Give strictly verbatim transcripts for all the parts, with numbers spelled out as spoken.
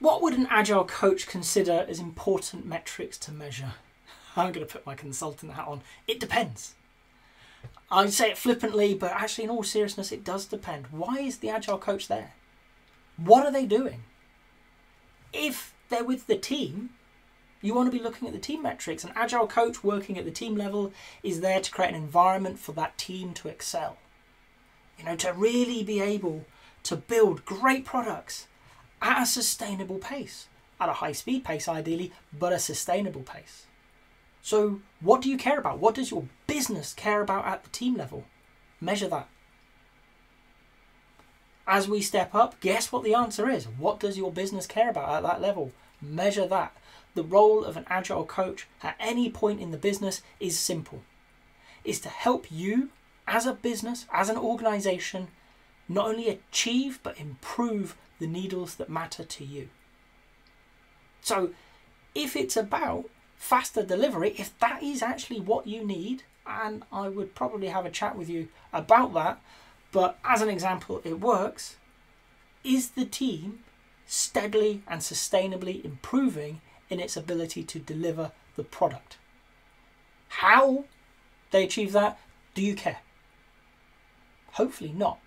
What would an Agile coach consider as important metrics to measure? I'm going to put my consultant hat on. It depends. I say it flippantly, but actually in all seriousness, it does depend. Why is the Agile coach there? What are they doing? If they're with the team, you want to be looking at the team metrics. An Agile coach working at the team level is there to create an environment for that team to excel. You know, to really be able to build great products at a sustainable pace. At a high-speed pace, ideally, but a sustainable pace. So what do you care about? What does your business care about at the team level? Measure that. As we step up, guess what the answer is? What does your business care about at that level? Measure that. The role of an Agile coach at any point in the business is simple. It's to help you as a business, as an organization, not only achieve but improve the needles that matter to you. So if it's about faster delivery, if that is actually what you need, and I would probably have a chat with you about that, but as an example, it works. Is the team steadily and sustainably improving in its ability to deliver the product? How they achieve that, do you care? Hopefully not.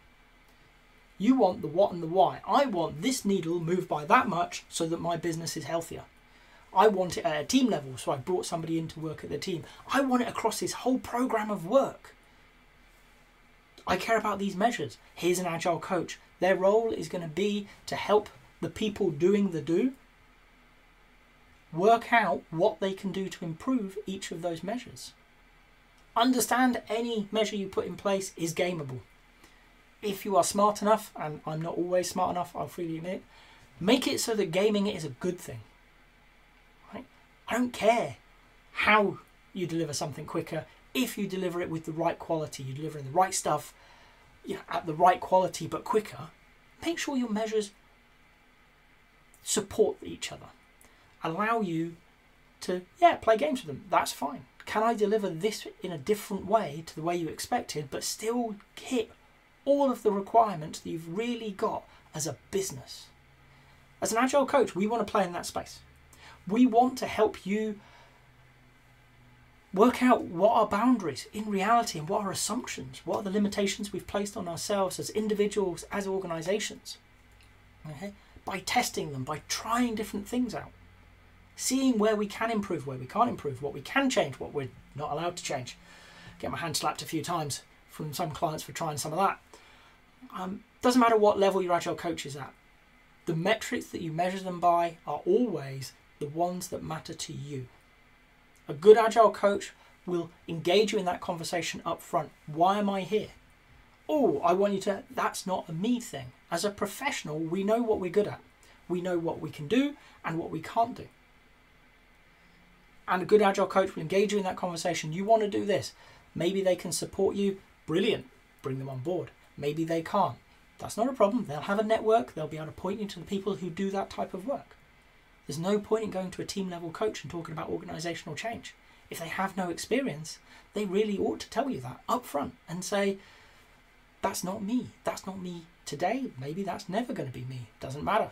You want the what and the why. I want this needle moved by that much so that my business is healthier. I want it at a team level, so I brought somebody in to work at the team. I want it across this whole program of work. I care about these measures. Here's an Agile coach. Their role is going to be to help the people doing the do work out what they can do to improve each of those measures. Understand any measure you put in place is gameable. If you are smart enough, and I'm not always smart enough, I'll freely admit, make it so that gaming is a good thing. I don't care how you deliver something quicker if you deliver it with the right quality. You're delivering the right stuff, you know, at the right quality but quicker. Make sure your measures support each other. Allow you to, yeah, play games with them. That's fine. Can I deliver this in a different way to the way you expected but still hit all of the requirements that you've really got as a business? As an Agile coach, we want to play in that space. We want to help you work out what are boundaries in reality and what are assumptions, what are the limitations we've placed on ourselves as individuals, as organizations, okay? By testing them, by trying different things out, seeing where we can improve, where we can't improve, what we can change, what we're not allowed to change. Get my hand slapped a few times from some clients for trying some of that. Um, doesn't matter what level your Agile coach is at, the metrics that you measure them by are always the ones that matter to you. A good Agile coach will engage you in that conversation up front. Why am I here? Oh, I want you to, that's not a me thing. As a professional, we know what we're good at. We know what we can do and what we can't do. And a good Agile coach will engage you in that conversation. You want to do this. Maybe they can support you. Brilliant. Bring them on board. Maybe they can't. That's not a problem. They'll have a network. They'll be able to point you to the people who do that type of work. There's no point in going to a team level coach and talking about organisational change. If they have no experience, they really ought to tell you that up front and say, that's not me. That's not me today. Maybe that's never going to be me. Doesn't matter.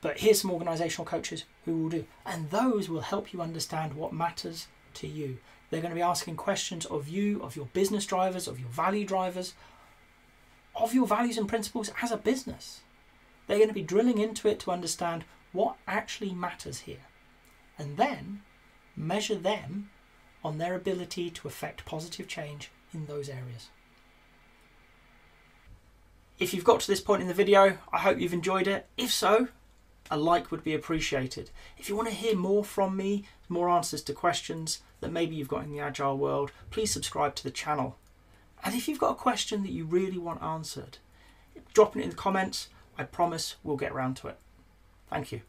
But here's some organisational coaches who will do. And those will help you understand what matters to you. They're going to be asking questions of you, of your business drivers, of your value drivers, of your values and principles as a business. They're going to be drilling into it to understand what actually matters here, and then measure them on their ability to affect positive change in those areas. If you've got to this point in the video, I hope you've enjoyed it. If so, a like would be appreciated. If you want to hear more from me, more answers to questions that maybe you've got in the Agile world, please subscribe to the channel. And if you've got a question that you really want answered, drop it in the comments. I promise we'll get around to it. Thank you.